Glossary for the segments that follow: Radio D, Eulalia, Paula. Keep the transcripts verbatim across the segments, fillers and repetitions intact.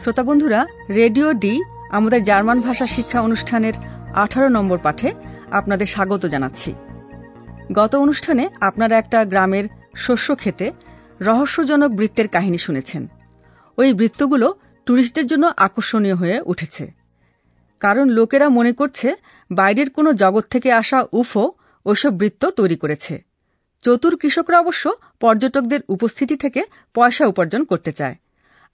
শ্রোতা বন্ধুরা, radio D আমাদের জার্মান ভাষা শিক্ষা অনুষ্ঠানের আঠারো নম্বর পাঠে আপনাদের স্বাগত জানাচ্ছি। গত অনুষ্ঠানে আপনারা একটা গ্রামের শস্য ক্ষেতে রহস্যজনক বৃত্তের কাহিনী শুনেছেন। ওই বৃত্তগুলো ট্যুরিস্টদের জন্য আকর্ষণীয় হয়ে উঠেছে, কারণ লোকেরা মনে করছে বাইরের কোনো জগৎ থেকে আসা উফো ওইসব বৃত্ত তৈরি করেছে। চতুর কৃষকরা অবশ্য পর্যটকদের উপস্থিতি থেকে পয়সা উপার্জন করতে চায়।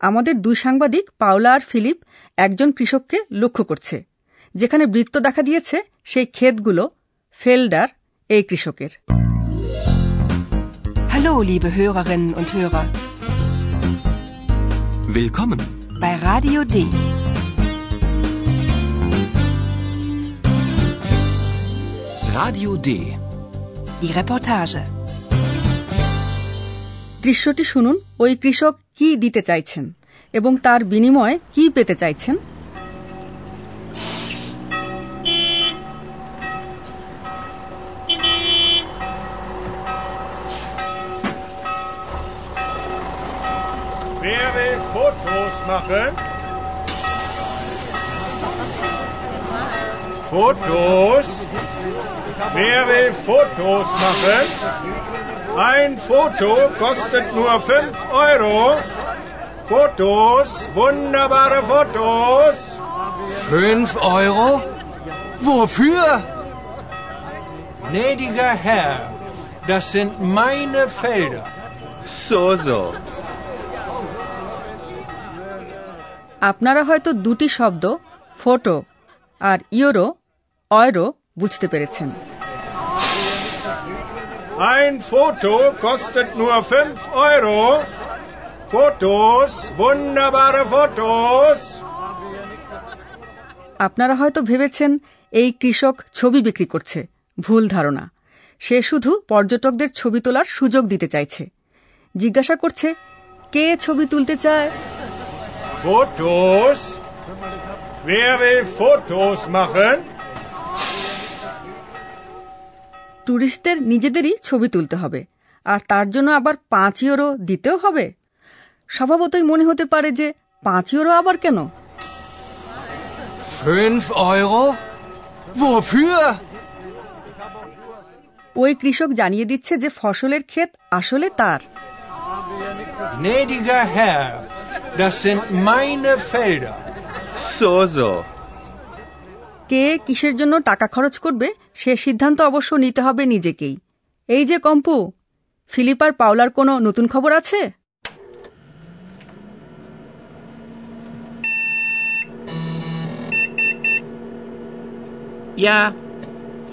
আমাদের দুই সাংবাদিক পাওলা আর ফিলিপ একজন কৃষককে লক্ষ্য করছে, যেখানে বৃত্ত দেখা দিয়েছে সেই ক্ষেতগুলো ফেল্ডার এই কৃষকের। Hallo, liebe Hörerinnen und Hörer. Willkommen bei Radio D. Radio D. Die Reportage. দৃশ্যটি শুনুন, ওই কৃষক কি দিতে চাইছেন এবং তার বিনিময়ে কি পেতে চাইছেন। Wer will Fotos machen? Fotos? Wer will Fotos machen? Ein Foto kostet nur fünf Euro. Fotos, wunderbare Fotos. fünf Euro? Wofür? Gnädiger Herr, das sind meine Felder. So, so. আপনারা হয়তো দুটি শব্দ ফটো আর ইউরো ইউরো বুঝতে পেরেছেন। Ein Foto kostet nur fünf Euro. Fotos, wunderbare Fotos. আপনারা হয়তো ভেবেছেন এই কৃষক ছবি বিক্রি করছে। ভুল ধারণা। সে শুধু পর্যটকদের ছবি তোলার সুযোগ দিতে চাইছে। জিজ্ঞাসা করছে, কে ছবি তুলতে চায়? Fotos? Wer will Fotos machen? ট্যুরিস্টদের নিজেদেরই ছবি তুলতে হবে, আর তার জন্য আবার পাঁচ ইউরো দিতেও হবে। স্বভাবতই মনে হতে পারে যে পাঁচ ইউরো আবার কেন? ওই কৃষক জানিয়ে দিচ্ছে যে ফসলের ক্ষেত আসলে তার। কে কিসের জন্য টাকা খরচ করবে সে সিদ্ধান্ত অবশ্য নিতে হবে নিজেকেই। এই যে কম্পু, ফিলিপ আর পাওলার কোনো নতুন খবর আছে? Ja,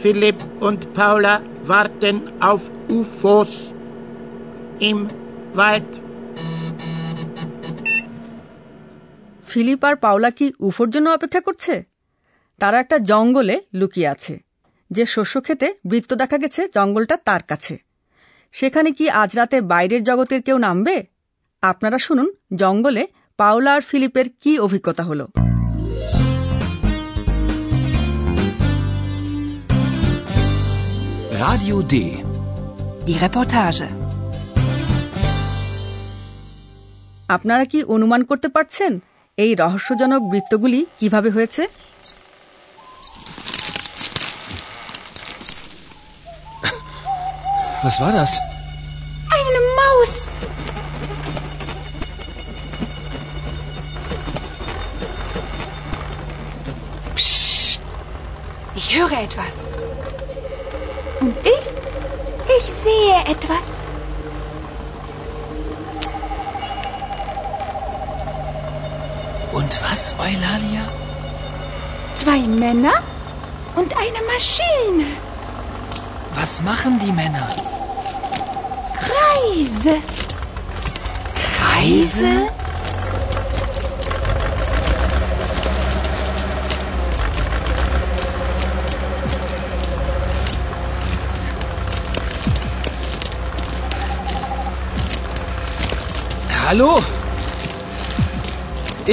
Philipp und Paula warten auf U F Os im Wald. Philip আর পাওলা কি উফোর জন্য অপেক্ষা করছে? তারা একটা জঙ্গলে লুকিয়ে আছে। যে শস্য ক্ষেতে বৃত্ত দেখা গেছে জঙ্গলটা তার কাছে। সেখানে কি আজ রাতে বাইরের জগতের কেউ নামবে? আপনারা শুনুন জঙ্গলে পাওলা আর ফিলিপের কি অভিজ্ঞতা হলো। Radio D. Die Reportage. আপনারা কি অনুমান করতে পারছেন এই রহস্যজনক বৃত্তগুলি কিভাবে হয়েছে? Was war das? Eine Maus. Psst. Ich höre etwas. Und ich? Ich sehe etwas. Und was, Eulalia? Zwei Männer und eine Maschine. Was machen die Männer? Kreise. Kreise? Hallo?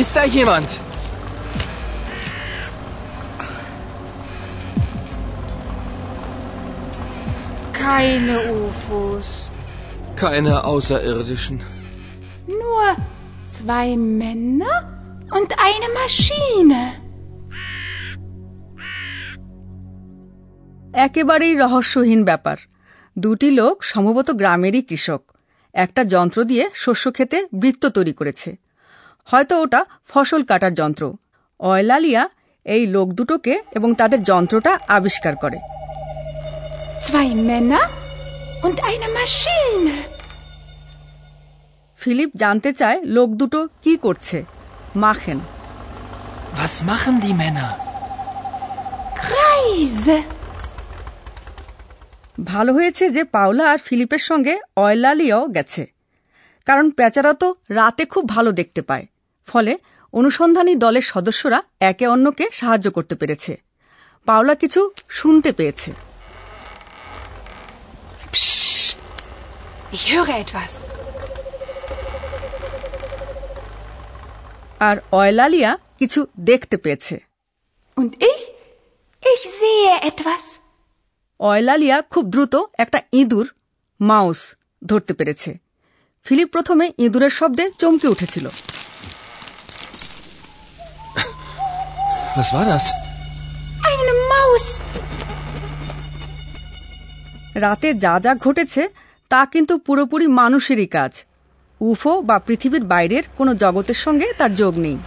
Ist da jemand? Keine U F Os. Keine Außerirdischen. Nur zwei Männer und eine Maschine. একেবারেই রহস্যহীন ব্যাপার। দুটি লোক সম্ভবত গ্রামেরই কৃষক একটা যন্ত্র দিয়ে শস্য ক্ষেতে বৃত্ত তৈরি করেছে। হয়তো ওটা ফসল কাটার যন্ত্র। ইউলালিয়া এই লোক দুটোকে এবং তাদের যন্ত্রটা আবিষ্কার করে। ফিলিপ জানতে চায় লোক দুটো কি করছে। মাখেন ভালো হয়েছে যে পাওলা আর ফিলিপের সঙ্গে ইউলালিয়াও গেছে, কারণ পেঁচারা তো রাতে খুব ভালো দেখতে পায়। ফলে অনুসন্ধানী দলের সদস্যরা একে অন্যকে সাহায্য করতে পেরেছে। পাওলা কিছু শুনতে পেয়েছে। আর ইউলালিয়া কিছু দেখতে পেয়েছে। ইউলালিয়া খুব দ্রুত একটা ইঁদুর, মাউস, ধরতে পেরেছে। ফিলিপ প্রথমে ইঁদুরের শব্দে চমকে উঠেছিল। রাতে যা যা ঘটেছে তা কিন্তু পুরোপুরি মানুষেরই কাজ। উফো বা পৃথিবীর বাইরের কোনো জগতের সঙ্গে তার যোগ নেই।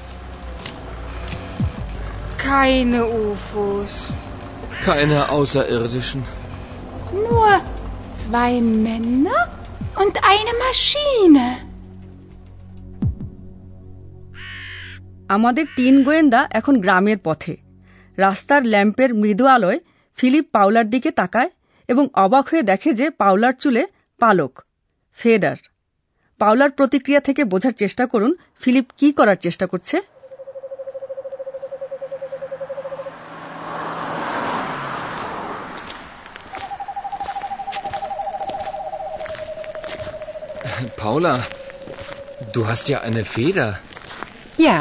Keine U F Os. Keine Außerirdischen. Nur zwei Männer und eine Maschine. আমাদের তিন গোয়েন্দা এখন গ্রামের পথে। রাস্তার ল্যাম্পের মৃদু আলোয় ফিলিপ পাওলার দিকে তাকায় এবং অবাক হয়ে দেখে যে পাওলার চুলে পালক, ফেডার। পাওলার প্রতিক্রিয়া থেকে বোঝার চেষ্টা করুন ফিলিপ কি করার চেষ্টা করছে। Paula, du hast ja eine Feder. Ja,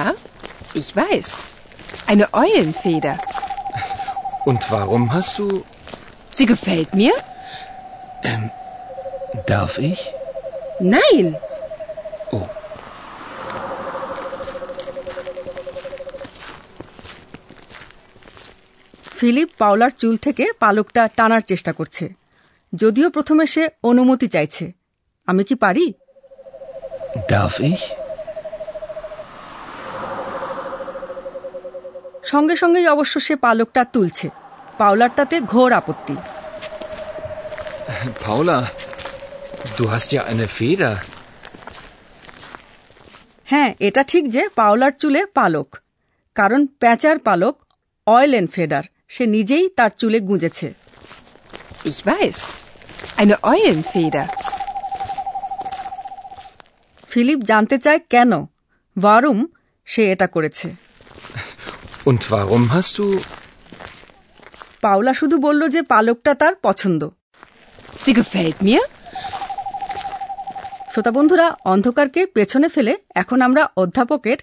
ich weiß. Eine Eulenfeder. Und warum hast du... Sie gefällt mir? Ähm, darf ich? Nein. Oh. Philip পাওলার চুল থেকে পালকটা টানার চেষ্টা করছে, যদিও প্রথমে সে অনুমতি চাইছে। আমি কি পারি? Darf ich? সঙ্গে সঙ্গেই অবশ্য সে পালকটা তুলছে। পাওলার তাতে ঘোর আপত্তি। Paula, du hast ja eine Feder. হ্যাঁ, এটা ঠিক যে পাওলার চুলে পালক, কারণ প্যাচার পালক, অয়েলেন ফেডার, সে নিজেই তার চুলে গুঁজেছে। Ich weiß, eine Eulenfeder. Philip জানতে চায় কেন, warum সে এটা করেছে। Und warum hast du... Paula শুধু বলল যে পালকটা তার পছন্দ। Sie gefällt mir? শ্রোতা বন্ধুরা, অন্ধকারকে পেছনে ফেলে এখন আমরা অধ্যাপকের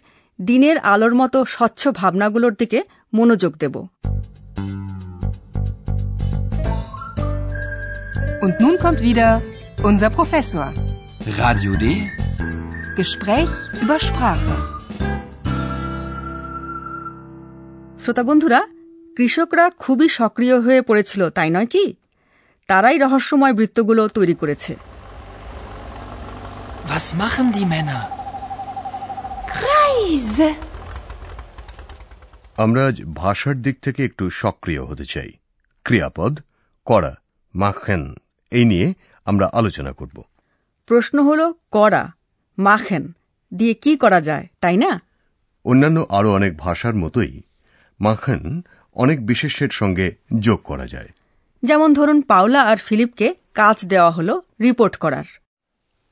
দিনের আলোর মতো স্বচ্ছ ভাবনাগুলোর দিকে মনোযোগ দেব। Und nun kommt wieder unser Professor. Radio D. Gespräch über Sprache. শ্রোতা বন্ধুরা, কৃষকরা খুবই সক্রিয় হয়ে পড়েছিল, তাই নয় কি? তারাই রহস্যময় বৃত্তগুলো তৈরি করেছে। Was machen die Männer? Kreise. আমরা আজ ভাষার দিক থেকে একটু সক্রিয় হতে চাই। ক্রিয়াপদ করা, মাখেন, এই নিয়ে আমরা আলোচনা করব। প্রশ্ন হলো করা, মাখেন দিয়ে কি করা যায়, তাই না? অন্যান্য আরো অনেক ভাষার মতোই মাখেন অনেক বিশেষ্যের সঙ্গে যোগ করা যায়। যেমন ধরুন, পাওলা আর ফিলিপকে কাজ দেওয়া হলো রিপোর্ট করার।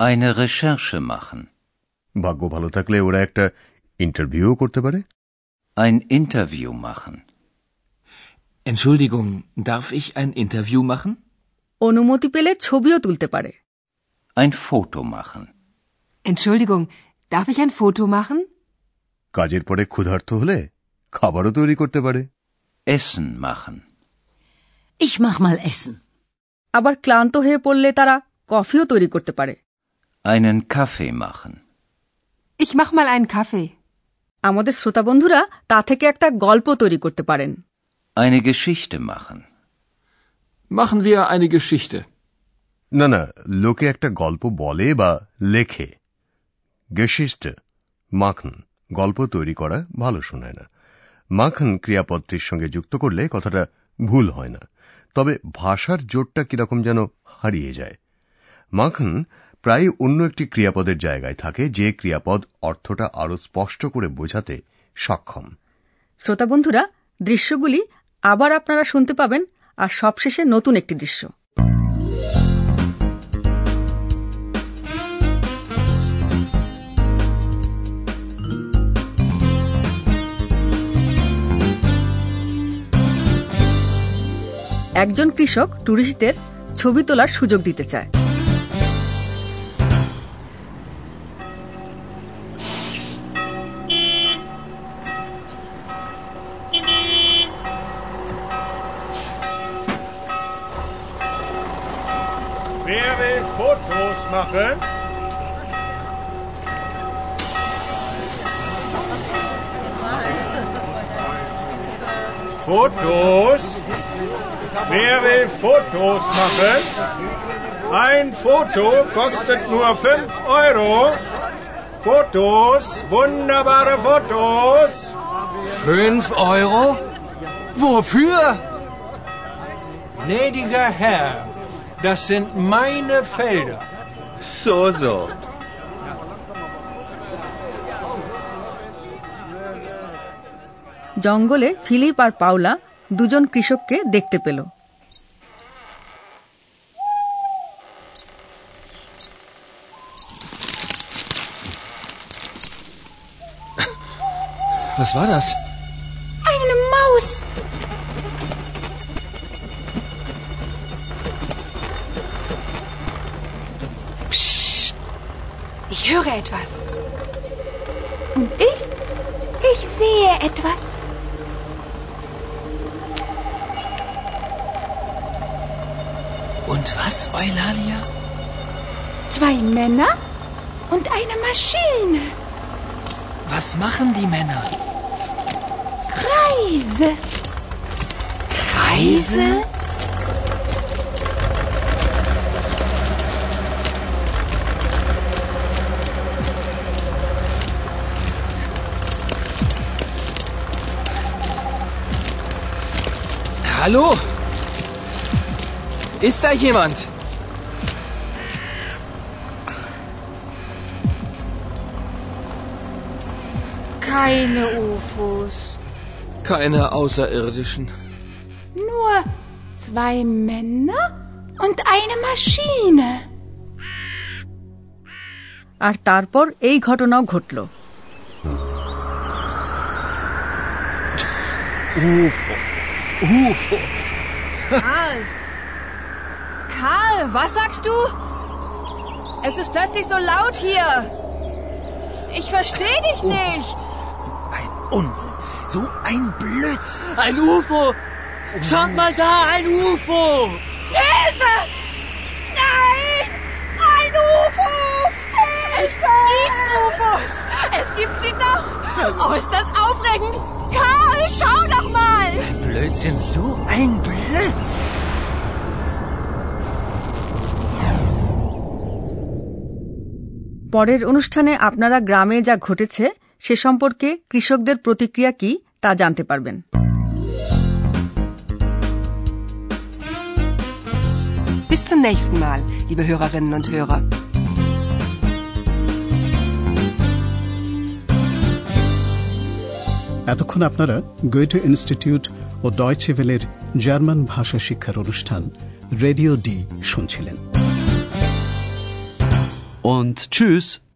Eine Recherche machen. ভাগ্য ভালো থাকলে ওরা একটা ইন্টারভিউ করতে পারে। Ein Interview machen. Entschuldigung, darf ich ein Interview machen? অনুমতি পেলে ছবিও তুলতে পারে। Ein Foto machen. Entschuldigung, darf ich ein Foto machen? কাজের পরে ক্ষুধার্ত হলে খাবারও তৈরি করতে পারে। Essen machen. Ich mach mal Essen. আবার ক্লান্ত হয়ে পড়লে তারা কফিও তৈরি করতে পারে। Einen Kaffee machen. Ich mach mal einen Kaffee. আমাদের শ্রোতা বন্ধুরা তা থেকে একটা গল্প তৈরি করতে পারেন। Eine Geschichte machen. Machen wir eine Geschichte. না না, লোকে একটা গল্প বলে বা লেখে। Geschichte machen. গল্প তৈরি করা ভালো শোনায় না। মাখন ক্রিয়াপদটির সঙ্গে যুক্ত করলে কথাটা ভুল হয় না, তবে ভাষার জোরটা কিরকম যেন হারিয়ে যায়। মাখন প্রায় অন্য একটি ক্রিয়াপদের জায়গায় থাকে, যে ক্রিয়াপদ অর্থটা আরো স্পষ্ট করে বোঝাতে সক্ষম। শ্রোতা বন্ধুরা, দৃশ্যগুলি আবার আপনারা শুনতে পাবেন, আর সবশেষে নতুন একটি দৃশ্য। একজন কৃষক টুরিস্টদের ছবি তোলার সুযোগ দিতে চায়। Fotos. Wer will Fotos machen? Ein Foto kostet nur fünf Euro. Fotos, wunderbare Fotos. fünf Euro? Wofür? Gnädiger Herr, das sind meine Felder. So, so. জঙ্গলে ফিলিপ আর পাওলা দুজন কৃষককে দেখতে পেল। Was war das? Eine Maus. Psst. Ich höre etwas. Und ich? Ich sehe etwas. Und was, Eulalia? Zwei Männer und eine Maschine. Was machen die Männer? Kreise. Kreise? Hallo? Ist da jemand? Keine U F Os. Keine Außerirdischen. Nur zwei Männer und eine Maschine. আর তারপর এই ঘটনা ঘটল। U F Os. U F Os. Karl, was sagst du? Es ist plötzlich so laut hier. Ich verstehe dich nicht. So ein Unsinn, so ein Blödsinn. Ein U F O. Schaut mal da, ein U F O. Hilfe! Nein! Ein U F O! Hilfe! Es gibt U F Os. Es gibt sie doch. Oh, ist das aufregend. Karl, schau doch mal. Blödsinn, so ein Blödsinn. পরের অনুষ্ঠানে আপনারা গ্রামে যা ঘটেছে সে সম্পর্কে কৃষকদের প্রতিক্রিয়া কি তা জানতে পারবেন। Bis zum nächsten Mal, liebe Hörerinnen und Hörer. এতক্ষণ আপনারা গোয়েটে ইনস্টিটিউট ও ডয়চে ওয়েলের জার্মান ভাষা শিক্ষার অনুষ্ঠান রেডিও ডি শুনছিলেন। Und tschüss.